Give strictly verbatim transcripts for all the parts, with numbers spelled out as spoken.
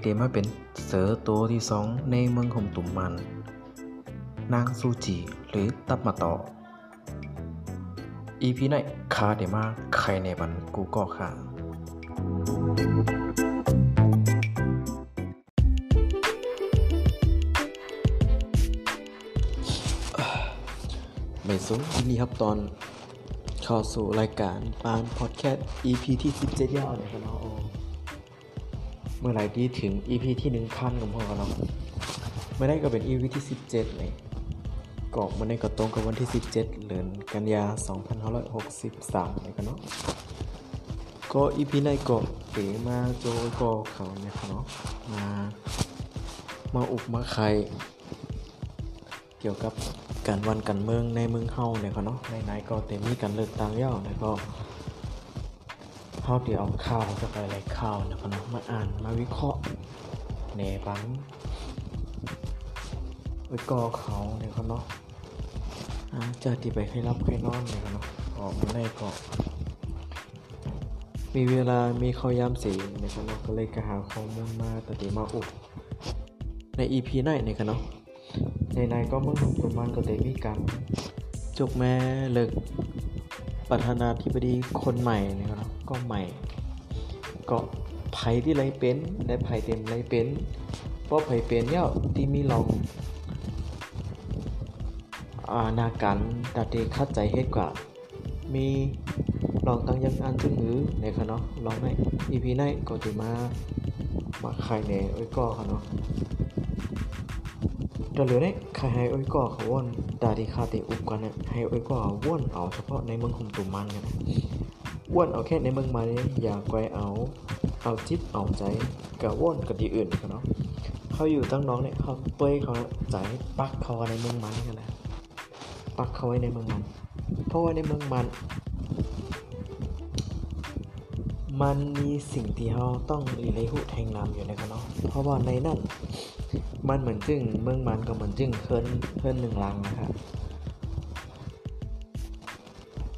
เดมาเป็นเสือตัวที่สองในเมืองของตุ่มมันนางซูจิหรือตับมาต่อ อี พี ไหนคาเดมาใครในบันกูก็ค่ะไม่สนนี่ครับตอนเข้าสู่รายการปานพอดแคสต์ อี พี ที่สิบเจ็ดแล้วนะครับเนาะเมื่อไหร่ที่ถึง อี พี ที่ หนึ่งพัน ของพวกเราไม่ได้ก็เป็น อี พี ที่สิบเจ็ดเลยก็มันได้ก็ตรงกับวันที่สิบเจ็ดเดือนกันยาสองพันห้าร้อยหกสิบสามนะครับเนาะก็ อี พี ในก็เตมาโจก็เขานะครับเนาะมามาอุบมาใครเกี่ยวกับการวันการเมืองในเมืองเฮาเนี่ยเขาเนาะในไหนก็เต็มมีการเลือกตั้งย่อแล้วก็เฮาเดี๋ยวเอาข่าวจะไปอะไรข่าวนะเขาเนาะมาอ่านมาวิเคราะห์ในบางไว้ก่อเขาเนี่ยเขาเนาะจะที่ไปให้รับให้นอนเนี่ยเขาเนาะออกมาได้ก็มีเวลามีข้อยามสีเนี่ยเขาเนาะก็เลยกระหาข้อมูลมาตัดมาอุบใน อี พี ไหนเนี่ยเขาเนาะในในก็เมื่อถูกกฎหมายก็ได้มีการจกแม่เลิกประธานาธิบดีคนใหม่นะครับก็ใหม่ก็ไผ่ที่ไรเป็นและไผ่เต็มไรเป็นเพราะไผ่เป็นเนี่ยที่มีลองอาณาการตัดเด็กคัดใจเฮ็ดกว่ามีลองตั้งยังอันจึงหือในคะเนาะลองใน อี พี ในก็ถือมามาใครในไอ้ก็ค่ะเนาะก็เหลือเนี่ยใครให้อ้อยก่อเขาว่นตาดีคาติอุบกันเนี่ยให้อ้อยก่อว่นเอาเฉพาะในเมืองคุมตุ่มมันกันว่นเอาแค่ในเมืองมาเนี่ยอย่าไกวเอาเอาจิตเอาใจกับว่นกับที่อื่นกันเนาะเขาอยู่ตั้งน้องเนี่ยเขาเป้ยเขาใจปักเขาในเมืองมันกันแหละปักเขาไว้ในเมืองมันเพราะว่าในเมืองมันมันมีสิ่งที่เขาต้องรีเลย์หูแทงนำอยู่ในกันเนาะเพราะว่าในนั่นมันเหมือนจึงเมืองมันก็เหมือนจึงเคินเคินหนึ่งลังนะครับ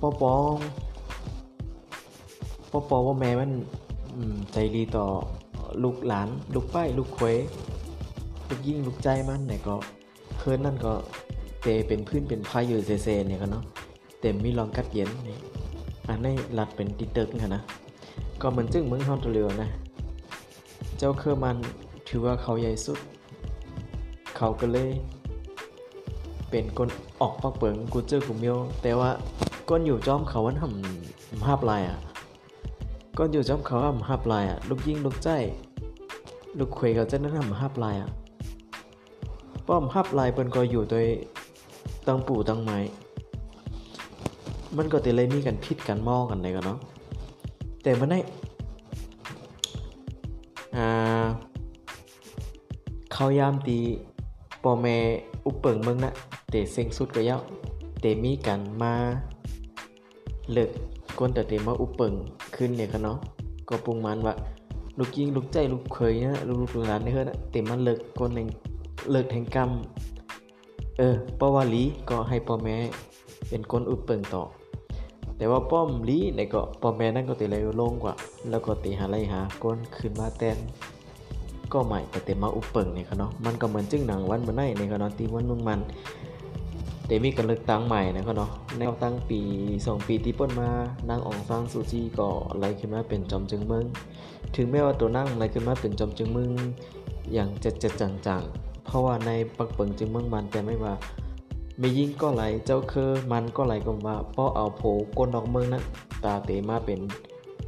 ปอปองปอปอว่าแม่มันใจดีต่อลูกหลานลูกป้ายลูกเขยลูกยิ่งลูกใจมันเนี่ยก็เคินนั่นก็เตเป็นพื้นเป็นพายอยู่เซเซเนี่ยกันเนาะเต็มมีรองกัดเย็นนี่อันนี้หลัดเป็นติดเติร์กนะก็เหมือนจึงเมืองฮอนตัวเรือนะเจ้าเคอร์มันถือว่าเขาใหญ่สุดเขาก็เลยเป็นคนออกปากเปิงกูเจอกูเมียวแต่ว่าก้นอยู่จอมเขาวันห่ำห้าปลายอ่ะก้นอยู่จอมเขาห่ำห้าปลายอ่ะลูกยิ่งลูกใจลูกเขยเขาจะนั่นห่ำห้าปลายอ่ะป้อมห้าปลายเป็นก็อยู่โดยตังปู่ตังไม้มันก็แต่เลยมีกันพิษกันมอกันอะไรกันเนาะแต่มันได้อ่าเขายามตีปอแม่อุปเปิงเมืองนะเตะเซ็งสุดก็เยาะเตะมีกันมาเลิกก้นแต่เตะมาอุปเปิงขึ้นเนี่ยกันเนาะก็ปรุงมันว่าลูกยิงลูกใจลูกเคยนะลูกลูกหลานเนี่ยนะเตะมาเลิกก้นแห่งเลิกแห่งกรรมเออป้าวาลีก็ให้ปอแม่เป็นก้นอุปเปิงต่อแต่ว่าป้อมลีเนี่ยก็ปอแม่นั่นก็เตะเลยลงกว่าแล้วก็เตะหาไรหาก้นขึ้นมาแตนก็ใหม่แต่เต็มมาอุปเปิงเนี่ยเขาเนาะมันก็เหมือนจึงหนังวันมาในเนี่ยเขาเนาะตีวันมึงมันเต็มมีการเลือกตั้งใหม่นะเขาเนาะในเลือกตั้งปีสองปีที่ป้นมานางอองซานซูจีก็ไล่ขึ้นมาเป็นจอมจึงเมืองถึงแม้ว่าตัวนั่งไล่ขึ้นมาเป็นจอมจึงเมืองอย่างเจ็ดเจ็ดจังๆเพราะว่าในปักเปิงจึงเมืองมันแต่ไม่ว่าไม่ยิ่งก็ไหลเจ้าคือมันก็ไหลก็ว่าเพราะเอาโผล่ก้นดอกเมืองนั้นตาเต็มมาเป็น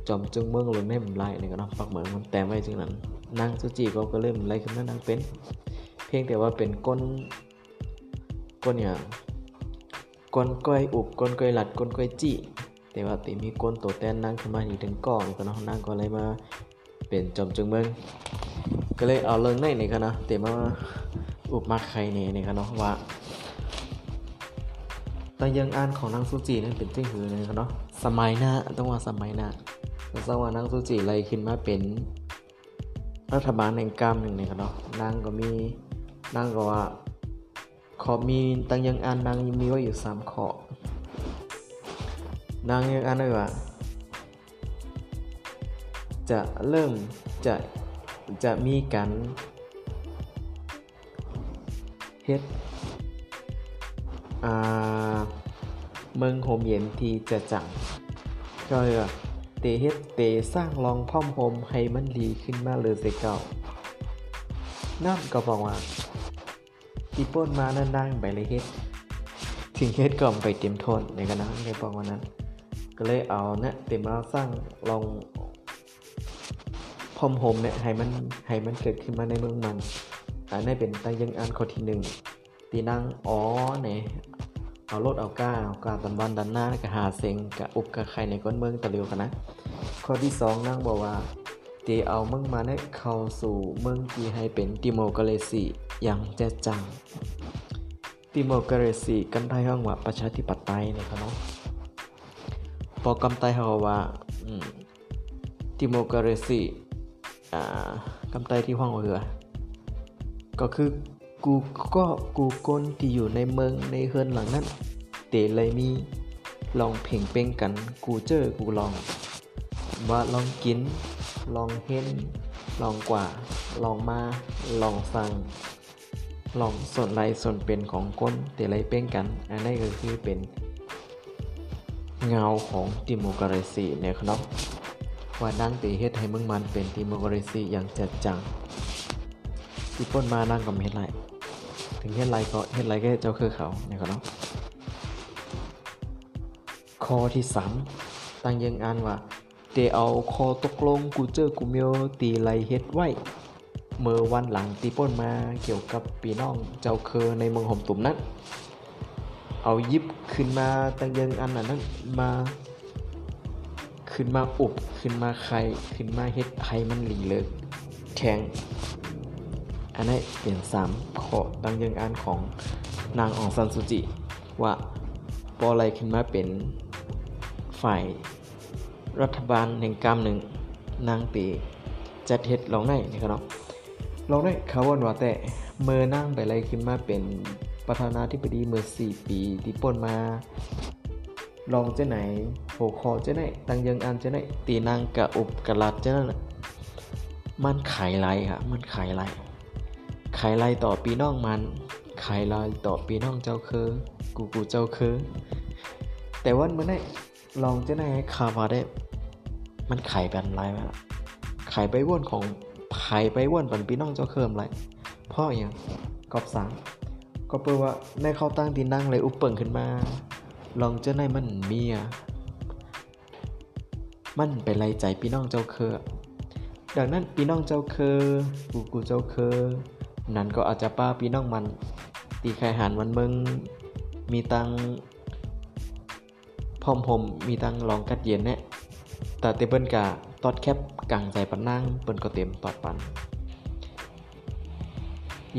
จอมจึงเมืองหรือไม่มันไล่เนี่ยเขาเนาะปักเหมืองมันแต่ไม่จึงนั้นนางซูจิก็ก็เริ่มไล่ขึ้นนั่นนางเป็นเพียงแต่ว่าเป็นก้นก้นอย่างก้นก้อยอุบก้นก้อยหลัดก้นก้อยจี้แต่ว่าติมีก้นโตแตนนางขึ้นมาอยู่ถึงก้อนก็น้องนางก็เลยมาเป็นจอมจึงเมืองก็เลยเอาเรื่องในนี่ค่ะนะแต่มาอุบมาใครนี่นี่ค่ะเนาะว่าตะยังอ่านของนางซูจินั้นเป็นจึงหือเลยค่ะเนาะสมัยหน้าต้องว่าสมัยหน้าต้องว่านางซูจิไล่ขึ้นมาเป็นรัฐบาลแห่งกรรมหนึ่งเนี่ยครับเนาะนางก็มีนางก็ว่าขอมีตังยังอันนางยังมีไว้อยู่สามขอนางยังอันได้ว่าจะเริ่มจะ จะมีการเฮ็ดอ่าเมืองโฮมเย็นที่จะจังก็เลยว่าเตเฮ็ดเตสร้างลองพ่อมโฮมให้มันดีขึ้นมาเลยเสียเก่านั่นก็บอกว่าอีป้นมานั่งๆไปเลยเฮ็ดถึงเฮ็ดก่อมไปเตรียมโทษในกระนั้นในปองวันนั้นก็เลยเอาเนี่ยเตรียมมาสร้างลองพ่อมโฮมเนี่ยให้มันให้มันเกิดขึ้นมาในเมืองมันอันนี้เป็นตายังอันข้อที่หนึ่งตีนั่งอ๋อเนี่ยเอารถเอาก้าเอาก้าตันวันดันหน้ากับหาเซงกับอุกกับใครในก้นเมืองตะเลียวกันนะข้อที่สองนั่งบอกว่าเตะเอาเมืองมาเนี่ยเข้าสู่เมืองที่ให้เป็นติโมกาเลซีอย่างแจ่จังติโมกาเลซีกันไทยห้องว่าประชาธิปไตยเนี่ยเขาเนาะพอกำไตเขาว่าติโมกาเลซีอ่ากำไตที่ห้องเหือก็คือกูก็กูก้นที่อยู่ในเมืองในเฮือนหลังนั้นเตะเลยมีลองเพ่งเป้งกันกูเจอกูลองว่าลองกินลองเห็นลองกว่าลองมาลองสั่งลองส่วนไรส่วนเป็นของก้นเตะเลยเป้งกันอันนี้ก็คือเป็นเงาของดิโมกราซีเนี่ยครับว่านั่งเตะเฮ็ดให้เมืองมันเป็นดิโมกราซีอย่างจัดจังที่ป้นมานั่งกับเฮ็ดไรถึงเฮ็ดไรก็เฮ็ดไรก็เจ้าคือเขาเนี่ยก็เนาะข้อที่สามตั้งยังอ่านว่าเตเอาคอตกลงกูเจอกูเมียวตีไรเฮ็ดไว้เมื่อวันหลังตีป้นมาเกี่ยวกับปีน้องเจ้าคือในเมืองห่มตุ่มนั้นเอายิบขึ้นมาตั้งยังอ่านนั้นมาขึ้นมาอุบขึ้นมาใครขึ้นมาเฮ็ดใครมันหลีเลิกแทงอันนี้เป็นสามข้อตั้งยังอ่านของนางอองซันซูจิว่าปอไรขึ้นมาเป็นฝ่ายรัฐบาลแห่งกรรมหนึ่งนางปีจัดเฮ็ดลองได้นะครับเนาะลองได้เขาว่าว่าแต่เมื่อนั่งไปไรขึ้นมาเป็นประธานาธิบดีเมื่อสี่ปีที่ป่นมาลองเจ้าไหนโผคอเจ้าไหนตั้งยังอ่านเจ้าไหนตีนางกะอุบกะลัดเจ้านั่นมันขายไรค่ะมันขายไรขายลายต่อปีน้องมันขายลายต่อปีน้องเจ้าคือกูกูเจ้าคือแต่วันเมื่อไหร่ลองจะได้คาว่าได้มันขายเป็นลายมั้ยขายไปว่นของขายไปว่นปันปีน้องเจ้าเคิมไรเพราะอย่างกอบสังก็เปิดว่าในเขาตั้งตีนั่งเลยอุปเปิงขึ้นมาลองจะได้มันเมียมันเป็นไรใจปีน้องเจ้าคือดังนั้นปีน้องเจ้าคือกูกูเจ้าคือนั่นก็อาจจะป้าพี่น้องมันตีไข่หันวันมึงมีตังพร้อมผมมีตังลองกัดเย็นเนี่ยแต่เตเปิ้นกะตอดแคบกลางใจปันนั่งเปิ้นก็เต็มตอดปัน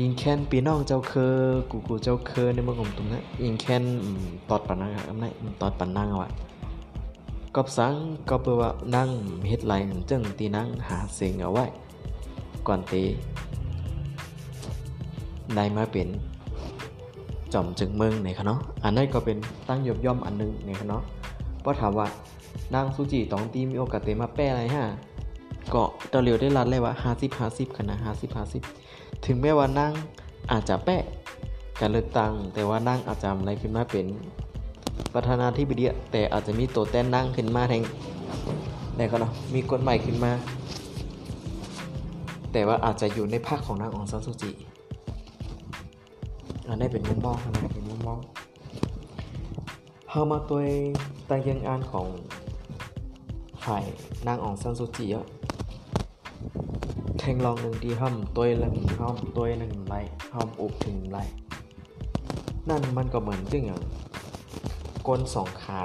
ยิงแค้นพี่น้องเจ้าเคอกูกูเจ้าเคอในเมืองผมตรงนั้นยิงแค้นตอดปันนั่งครับนั่นตอดปันนั่งเอาไว้กอบสังก็เปิดว่านั่งเฮ็ดไรจึงตีนั่งหาเสียงเอาไว้ก่อนตีได้มาเป็นจอมจึงเมืองในคะเนาะอันนั้นก็เป็นตั้งยบย่อมอันนึงในคะเนาะเพราะถามว่านางซูจิตองตีมีโอกาสเตมาแป้อะไรฮะก็ตะเหลียวได้รัดเลยว่า ห้าสิบ ห้าสิบ กันนะ ห้าสิบ ห้าสิบ ถึงแม้ว่านางอาจจะแป้การเลือกตั้งแต่ว่านางอาจจะอะไรขึ้นมาเป็นประธานาธิบดีแต่อาจจะมีตัวแทนนางขึ้นมาแทนได้คะเนาะมีคนใหม่ขึ้นมาแต่ว่าอาจจะอยู่ในพรรคของนางอองซันซูจิอันนี้เป็นมุมมองนะเป็นมุมมองเฮามาตัวตั้งยังอ่านของฝ่ายนางอองซันซูจิอ่ะแทงลองหนึ่งดีห้ำตัวหนึ่งห้ำตัวหนึ่งไรห้ำอุบถึงไรนั่นมันก็เหมือนจึงอย่างก้นสองขา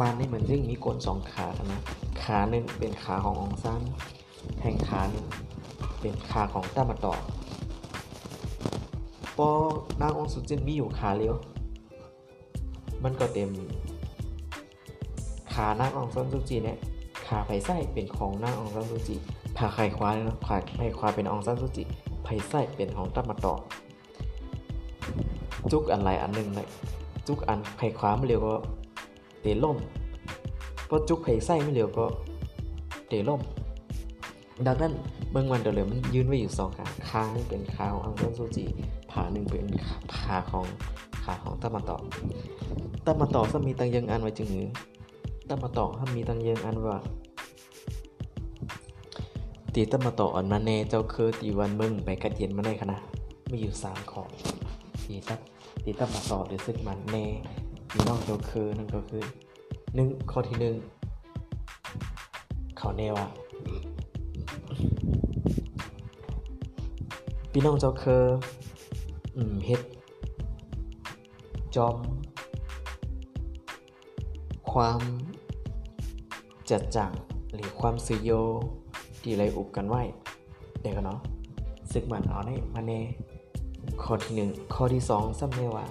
มันนี่เหมือนจึงมีก้นสองขานะขาหนึ่งเป็นขาของอองซันแทงขาหนึ่งเป็นขาของต้ามาต่อพอนางองสุจินมีอยู่ขาเลี้ยวมันก็เต็มขานางองซันซูจิเนี่ยขาไผ่ไส้เป็นของนางองซันซูจิผ่าไข่ควายนะผ่าไข่ควายเป็นองซันซูจิไผ่ไส้เป็นของตัมมาต่อจุกอันไรอันหนึ่งเลยจุกอันไผ่ควายไม่เร็วก็เตะล่มพอจุกไผ่ไส้ไม่เร็วก็เตะล่มดังนั้น เบื้องวันเดลเลยมันยื่นไว้อยู่สองขาขาหนึ่งเป็นขาของอังเกิลซูจิขาหนึ่งเป็นขาของขาของตะมาต่อตะมาต่อถ้ามีตังยังอันไว้จึงหือตะมาต่อถ้ามีตังยังอันว่าตีตะมาต่ออ่อนมาเนเจ้าคือตีวันมึงไปกัดเย็นมาได้ขนาดไม่อยู่สามขอบตีตะตีตะมาต่อหรือซึกมันเนมีน้องเจ้าคือนั่นก็คือหนึ่งข้อที่หนึ่งเขาเนว่าพี่น้องเจ้าเคยอืมเฮ็ดจอมความจัดจังหรือความซื้อโยที่ไรอุบกันไว้เดี๋ยวกันเนาะซึกมันเอาได้มาเนข้อที่หนึ่งข้อที่สองซ้ำเนว่า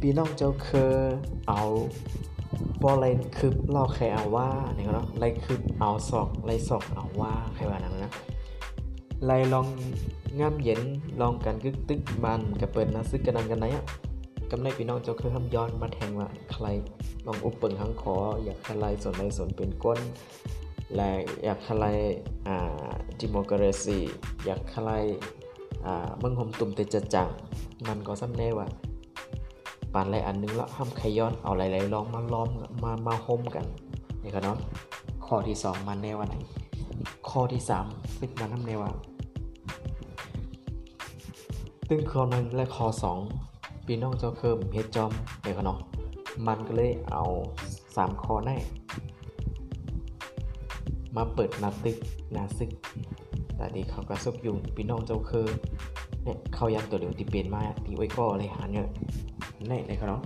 พี่น้องเจ้าเคยเอาบอลไรคืบเราใครเอาว่าเดี๋ยวกันเนาะไรคืบเอาศอกไรศอกเอาว่าใครว่านั่นนะไล่ลองงามเย็นลองกันกึกตึกมันกับเปิดนะซึกกระดังกันไหนอ่ะกำไรพี่น้องเจ้าเคยทำย้อนมาแทงว่าใครลองอุบเปิงทั้งขออยากทลายส่วนใดส่วนเป็นก้นและอยากทลายอ่าดิโมกราซีอยากทลายอ่าเมืองหอมตุ่มเตจัดจังมันก็ซ้ำแน่ว่าปานไรอันนึงแล้วห้ามใครย้อนเอาหลายๆลองมาล้อมมามาโฮมกันนี่ก็เนาะข้อที่สองมันแน่ว่าไหนข้อที่สามซึกมันทำแน่ว่าซึ่งข้อหนึ่งและข้อสองพี่น้องเจ้าเคิมเฮ็ดจอมเดี๋ยวกันเนาะมันก็เลยเอาสามข้อแน่มาเปิดนาตึกนาซึกแต่ดีเขากระซบยุงพี่น้องเจ้าเคิมเนี่ยเขายันตัวเดียวตีเปลี่ยนมาตีไว้ก็อะไรหาเนี่ยแน่เลยครับเนาะ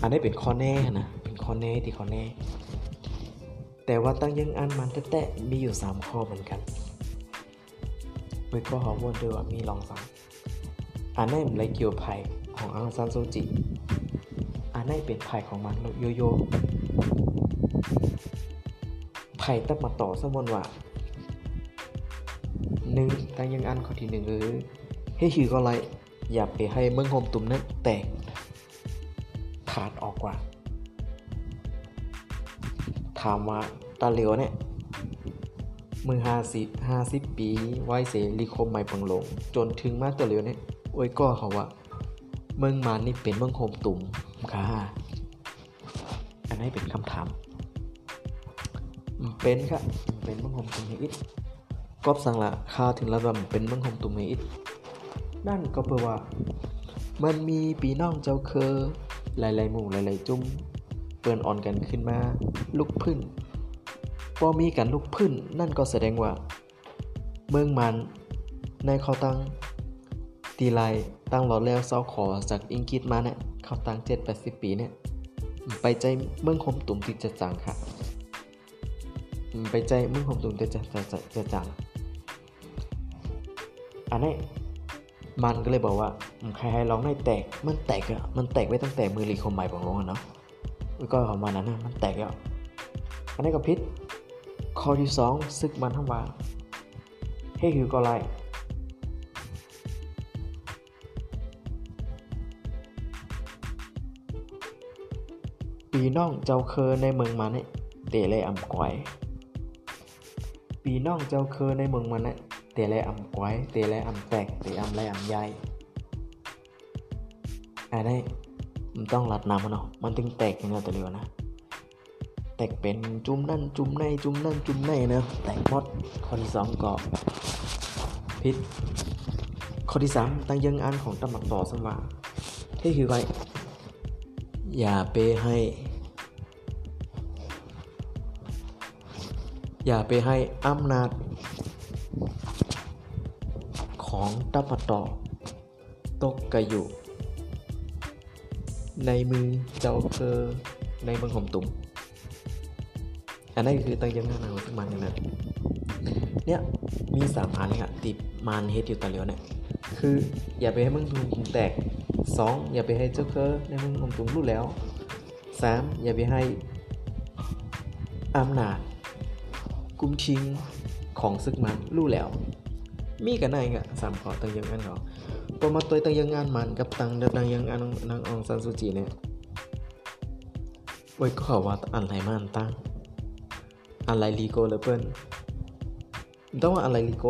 อันนี้เป็นข้อแน่นะเป็นข้อแน่ที่ข้อแน่แต่ว่าตั้งยังอันมันแตะมีอยู่สามข้อเหมือนกันเมื่อก็หอมวนเดียวมีลองสั่งอันนี้เป็นไรเกี่ยวไผ่ของอังซันซูจิอันนี้เป็นไผ่ของมันโยโย่ไผ่ตัดมาต่อสมมติว่าหนึ่งตั้งยังอันข้อที่หนึ่งหรือให้หิวก็ไรอย่าไปให้เมืองหอมตุ่มนั้นแตกขาดออกกว่าถามว่าตาเหลียวเนี่ยมือห้าสิบ ห้าสิบปีไว้เสรีคมใหม่ปังลงจนถึงมาตัวเร็วเนี่ยโอ้ยก็เขาว่าเมืองมานี่เป็นเมืองโคมตุ่มค่ะอันนี้เป็นคำถามเป็นค่ะเป็นเมืองโคมตุ่มเฮอิตก็สั่งละข้าถึงระดับเป็นเมืองโคมตุ่มเฮอิตนั่นก็แปลว่ามันมีปีน้องเจ้าเคอหลายๆหมู่หลายๆจุ่มเปื้อนอ่อนกันขึ้นมาลุกพึ่งพอมีการลุกพื้นนั่นก็แสดงว่าเมืองมันในเขาตั้งตีไลตั้งหลอดแล้วเซาขอจากอังกฤษมาเนี่ยเขาตั้งเจ็ดแปดสิบปีเนี่ยไปใจเมืองคมตุ่มติดจัดจังค่ะไปใจเมืองคมตุ่มติดจัดจัดจัดจังอันนี้มันก็เลยบอกว่าใครๆลองได้แตกมันแตกอะมันแตกไว้ตั้งแต่มือรีคมใหม่ของลงอะเนาะก็ของมันนั้นนะมันแตกแล้วอันนี้ก็พิษข้อที่สองซึกมันทั้งว่าให้หิวก็ไรปีน้องเจ้าเคยในเมืองมันเนี่ยเตะเลยอ่ำก๋อยปีน้องเจ้าเคยในเมืองมันเนี่ยเตะเลยอ่ำก๋อยเตะเลยอ่ำแตกเตะอ่ำไรอ่ำใหญ่อันนี้มันต้องรัดน้ำมันเนาะมันถึงแตกอย่างนี้ตัวเดียวนะแตกเป็นจุ่มนั่นจุ่มในจุ่มนั่นจุ่มในนะแตกหมดข้อที่สองก็พิษข้อที่สามตั้งยังอันของตำหมักต่อสมว่าที่คือไว้อย่าไปให้อย่าไปให้อำนาจของตำหมักต่อตกกระอยู่ในมือเจ้าเธอในเมืองของตุ่มอันนี้คือตั้งยังหน้าหนังมันอย่างนั้นเนี่ยมีสามอันเลยค่ะติดมันเฮ็ดอยู่ตะเลียวเนี่ยคืออย่าไปให้มึงตุ่มแตกสองอย่าไปให้เจ้าเคอในมึงตุ่มรู้แล้วสามอย่าไปให้อำนาจกุมชิงของซึกมันรู้แล้วมีกันไหนค่ะสามข้อตั้งยังอันเขาพอมาตัวตั้งยังงานมันกับตั้งตั้งยังอันนางอองซันซูจิเนี่ยไว้ก็ขอว่าอันไหนมันตั้ง อะไรลีโกเลยเปิ้นต้องว่าอะไรลีโก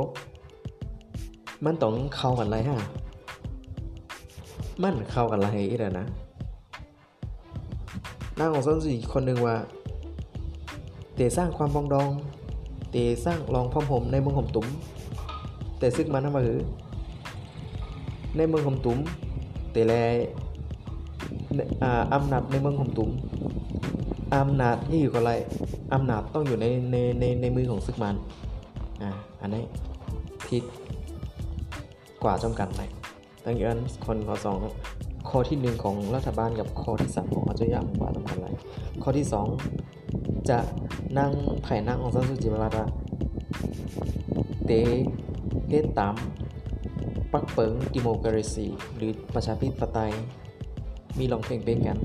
มันต้องเข้ากันไรฮะมันเข้ากันไรอีกแล้วนะนางของสันสีคนหนึ่งว่าเตะสร้างความปองดองเตะสร้างรองพอมผมในเมืองห่มตุ้มแต่ซึกมันทำมาหือในเมืองห่มตุ้มเตะแลอำนาจในเมืองห่มตุ้มอำนาจนี่อยู่กับอะไรอำนาจต้องอยู่ในในในในมือของซึกมันอ่าอันนี้ทิศกว่าจำกัดไปตั้งแต่คนข้อสองข้อที่หนึ่งของรัฐบาลกับข้อที่สามของอาจยะกว่าจำกัดไรข้อที่สองจะนั่งไผ่นั่งของสันสุจิมาลาดาเตเล่นตามปักเปิงดิโมคราซีหรือประชาธิปไตยมีลองเพลงเป็นกัน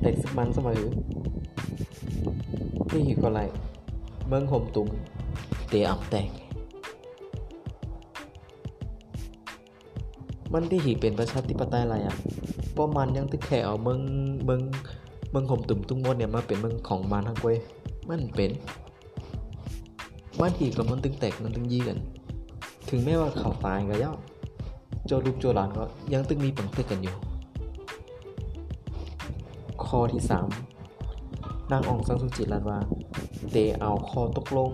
แต่ซึกมันเสมอนี่คืออะไรเมืองห่มตุงเตอ่ำแตงมันที่หีเป็นประชาธิปไตยอะไรอ่ะเพราะมันยังตึกแข่เอาเมืองเมืองเมืองห่มตุงตุ้งมดเนี่ยมาเป็นเมืองของมันทั้งเว้ยมันเป็นมันหีกับมันตึงแตกมันตึงยี่กันถึงแม้ว่าเขาตายก็ย่อโจลูกโจหลานก็ยังตึงมีปังตึกกันอยู่ข้อที่สามนางอองซังซูจิรันว่าเตเอาคอตกลง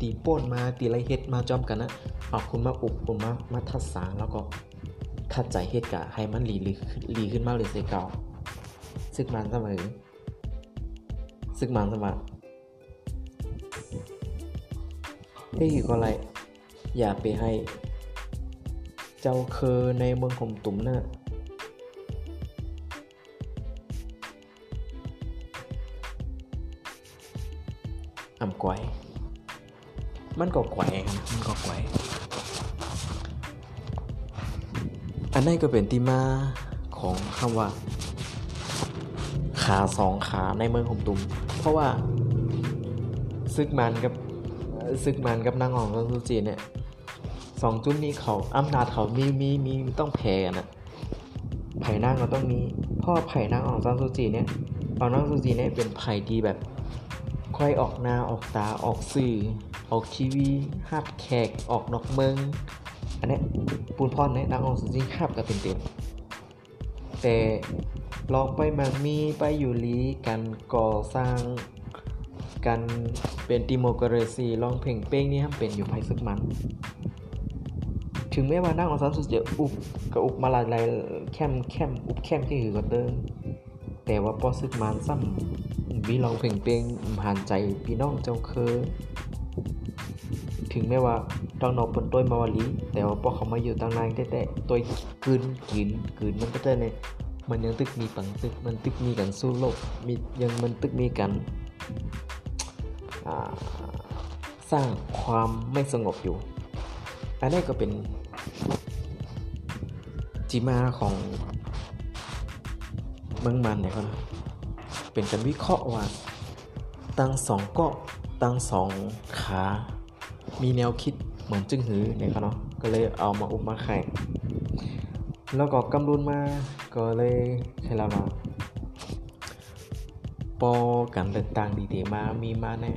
ตีป้นมาตีไรเฮ็ดมาจอมกันนะเอาคุณมาอุบคุณมามาทัดสารแล้วก็ทัดใจเฮ็ดกะให้มันหลีลีขึ้นมากเลยเซเก่าซึกมันสมัยซึกมันสมัยเฮ้ยก็ไรอย่าไปให้เจ้าเคอในเมืองขมตุ่มนะทำกวยมันก็กวยมันก็กวยอันนี้ก็เป็นที่มาของคำว่าขาสองขาในเมืองห่มตุ้มเพราะว่าซึกมันกับซึกมันกับนางของซันซูจิเนี่ยสองจุดนี้เขาอำนาจเขามีมีมีต้องแพ้กันอ่ะไผ่นางก็ต้องมีพ่อไผ่นางของซันซูจิเนี่ยเอานางซูจิเนี่ยเป็นไผ่ดีแบบใครออกหน้าออกตาออกสื่อออกทีวีฮับแขกออกนอกเมืองอันนี้ปูนพ่อนเนี่ยนางองค์สุจิฮับกับเป็นเต็มแต่ลองไปมังมีไปอยู่ลีกันก่อสร้างกันเป็นดิโมคราซีลองเพ่งเป้งนี่ห้ามเป็นอยู่ภายซึกมันถึงแม้ว่านางองค์สันสุจิอุบก็อุบมาหลายหลายแคมแคมอุบแคมที่หือก็เติมแต่ว่าพอซึกมันซ้ำวิลองเพ่งเป้งผ่านใจพี่น้องเจ้าเคยถึงแม้ว่ารองนอกปนต้วยมาวลีแต่ว่าพอเขามาอยู่ตั้งนานแต่แต่ต้วยกืนกินกืนมันก็ได้เนี่ยมันยังตึกมีปังตึกมันตึกมีกันสู้โลกมียังมันตึกมีกันสร้างความไม่สงบอยู่อันนี้ก็เป็นจิมาของเมืองมันเนี่ยก็นะเป็นการวิเคราะห์ว่าตั้งสองก็ตั้งสองขามีแนวคิดเหมือนจึงหือเนี่ยครับเนาะก็เลยเอามาอุบมาแข่งแล้วก็กำลุนมาก็เลยใช่แล้วนะปอกันเลือกตั้งดีเดมามีมาแน่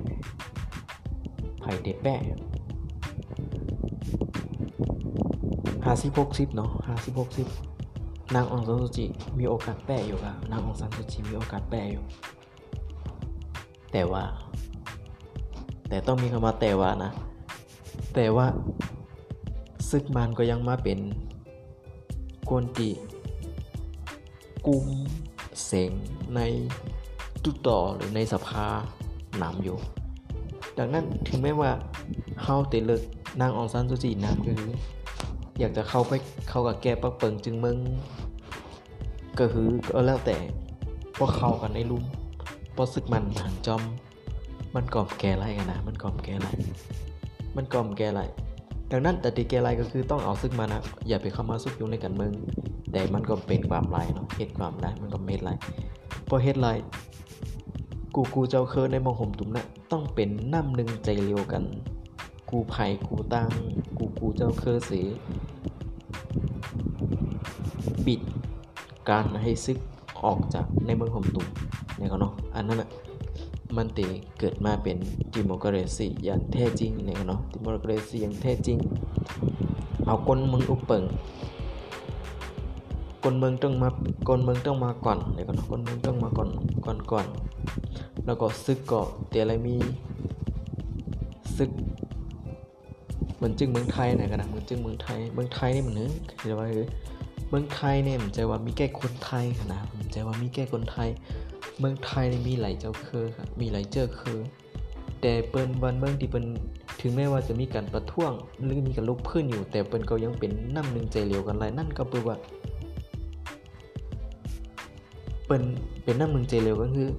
ไผ่เด็ดแปะห้าสิบหกสิบเนาะห้าสิบหกสิบนางองซันซูจิมีโอกาสแปะอยู่ครับนางองซันซูจิมีโอกาสแปะอยู่แต่ว่าแต่ต้องมีคำว่าแต่ว่านะแต่ว่าซึกมันก็ยังมาเป็นกวนตีกุมเสงในตุต่อหรือในสภาหนามอยู่ดังนั้นถึงแม้ว่าเฮาเตเลิกนางองซันซูจินั้นคืออยากจะเข้าไปเข้ากับแกปักเปิงจึงมึงก็คือก็แล้วแต่พอเข้ากันในลุ่มพอสึกมันหันจอมมันกล่อมแกไรกันนะมันกล่อมแกไรมันกล่อมแกไรดังนั้นแต่ตีแกไรก็คือต้องเอาซึกมันนะอย่าไปเข้ามาซุกยุ่งในกันมึงแต่มันก็เป็นความไรเนาะเหตุความไรมันก็เม็ดไรพอเหตุไรกูกูเจ้าเคยในมองห่มตุ้มนะต้องเป็นน้ำหนึ่งใจเรียวกันกูไผ่กูตั้งกูกูเจ้าเคยเสียปิดการให้ซึกออกจากในเมืองห่มตุ่มเนี่ยเขาเนาะอันนั้นอ่ะ มันตีเกิดมาเป็นดิโมกราซีอย่างแท้จริงเนี่ยเนาะดิโมกราซีอย่างแท้จริงเอาคนเมืองอุปเปิงคนเมืองต้องมาคนเมืองต้องมาก่อนเดี๋ยวก่อนคนเมืองต้องมาก่อนก่อนก่อนแล้วก็ซึกก็เตียอะไรมีซึกเหมือนจึงเมืองไทยไหนกันนะเหมือนจึงเมืองไทยเมืองไทยนี่มันเนื้อเดี๋ยวว่าเฮ้ยเมืองไทยเนี่ยผมใจว่ามีแก่คนไทยนะผมใจว่ามีแก่คนไทยเมืองไทยนี่มีหลายเจ้าคือครับมีหลายเจ้าคือแต่เปิ้นวันเมืองที่เปิ้นถึงแม้ว่าจะมีการประท้วงหรือมีการลุกขึ้นอยู่แต่เปิ้นก็ยังเป็นน้ำหนึ่งใจเดียวกันหลายนั่นก็แปลว่าเปิ้นเป็นน้ำหนึ่งใจเดียวก็คือ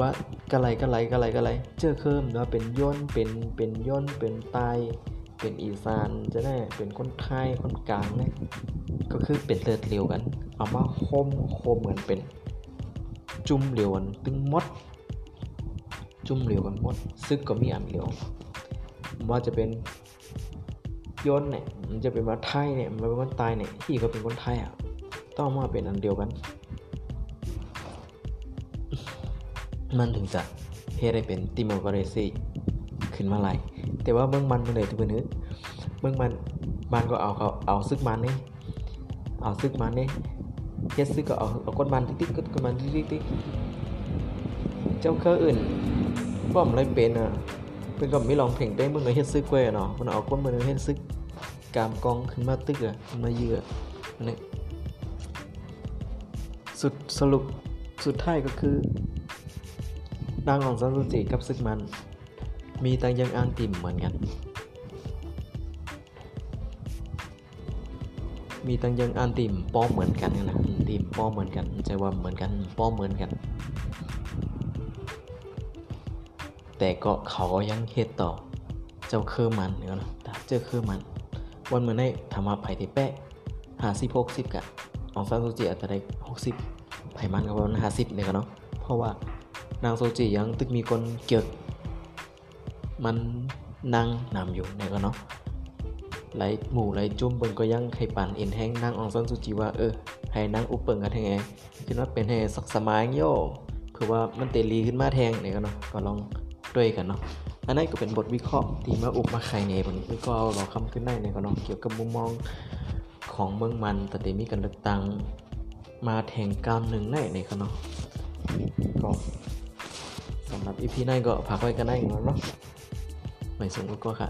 ว่ากะไรกะไรกะไรกะไรเจ้าคือเนาะเป็นย้อนเป็นเป็นย้อนเป็นตายเป็นอีสานจะแน่เป็นคนไทยคนกลางเนี่ยก็คือเป็นเลือดเลียวกันเอามาโคมโคมเหมือนเป็นจุ่มเหลียวกันตึงมดจุ่มเหลียวกันมดซึ่งก็มีอันเหลียวว่าจะเป็นย้อนเนี่ยมันจะเป็นว่าไทยเนี่ยมันเป็นคนไทยเนี่ยที่ก็เป็นคนไทยอ่ะต้องมาเป็นอันเดียวกันมันถึงจะเฮ็ดให้เป็นดิโมกราซีขึ้นมาหลายแต่ว่าเบื้องมันมันเลยที่เพิ่นนึกเบื้องมันมันก็เอาเขาเอาซึกมันนี่เอาซึกมันนี่เฮ็ดซึกก็เอาเอาก้นมันติ๊กๆก้นมันติ๊กๆเจ้าเคออื่นบ่มอะไรเป็นอ่ะเพิ่นก็มีลองเพ่งเต้เบิ่งก็เฮ็ดซึกกว่าเนาะเพิ่นเอาก้นมันเฮ็ดซึกกามกองขึ้นมาตึกอ่ะมาเยือนี่สุดสรุปสุดท้ายก็คือนางของซันซูจิกับซึกมันมีแต่ยังอ่านติ่มเหมือนกันมีแต่ยังอ่านติ่มป้อเหมือนกันนะติ่มป้อเหมือนกันใจว่าเหมือนกันป้อเหมือนกันแต่ก็เขาก็ยังเฮ็ดต่อเจ้าคือมันเนาะเจ้าคือมันวันเหมือนให้ธรรมะไผ่ที่แปะห้าสิบ หกสิบกะของซันซูจิอาจจะได้หกสิบไผ่มันก็ประมาณห้าสิบเนี่ยกันเนาะเพราะว่านางโซจิยังตึกมีคนเกิดมันนั่งนำอยู่เนี่ยก็เนาะไหลหมู่ไหลจุ่มบนก็ยังไข่ปั่นเอ็นแห้งนางอองซันซูจิว่าเออให้นางอุปเปิงกันแทงไงคิดว่าเป็นให้สักสมัยโย่คือว่ามันเตลีขึ้นมาแทงเนี่ยก็เนาะก็ลองด้วยกันเนาะอันนั้นก็เป็นบทวิเคราะห์ที่มาอุปมาไข่เนี่ยบนก็เอาเราคำขึ้นได้เนี่ยก็เนาะเกี่ยวกับมุมมองของเมืองมันแต่มีการเลือกตั้งมาแทงกามหนึ่งได้เนี่ยก็เนาะก็สำหรับ อี พี หน้าก็ฝากไว้กันได้อีกแล้วเนาะไม่ส่งก็ก็ค่ะ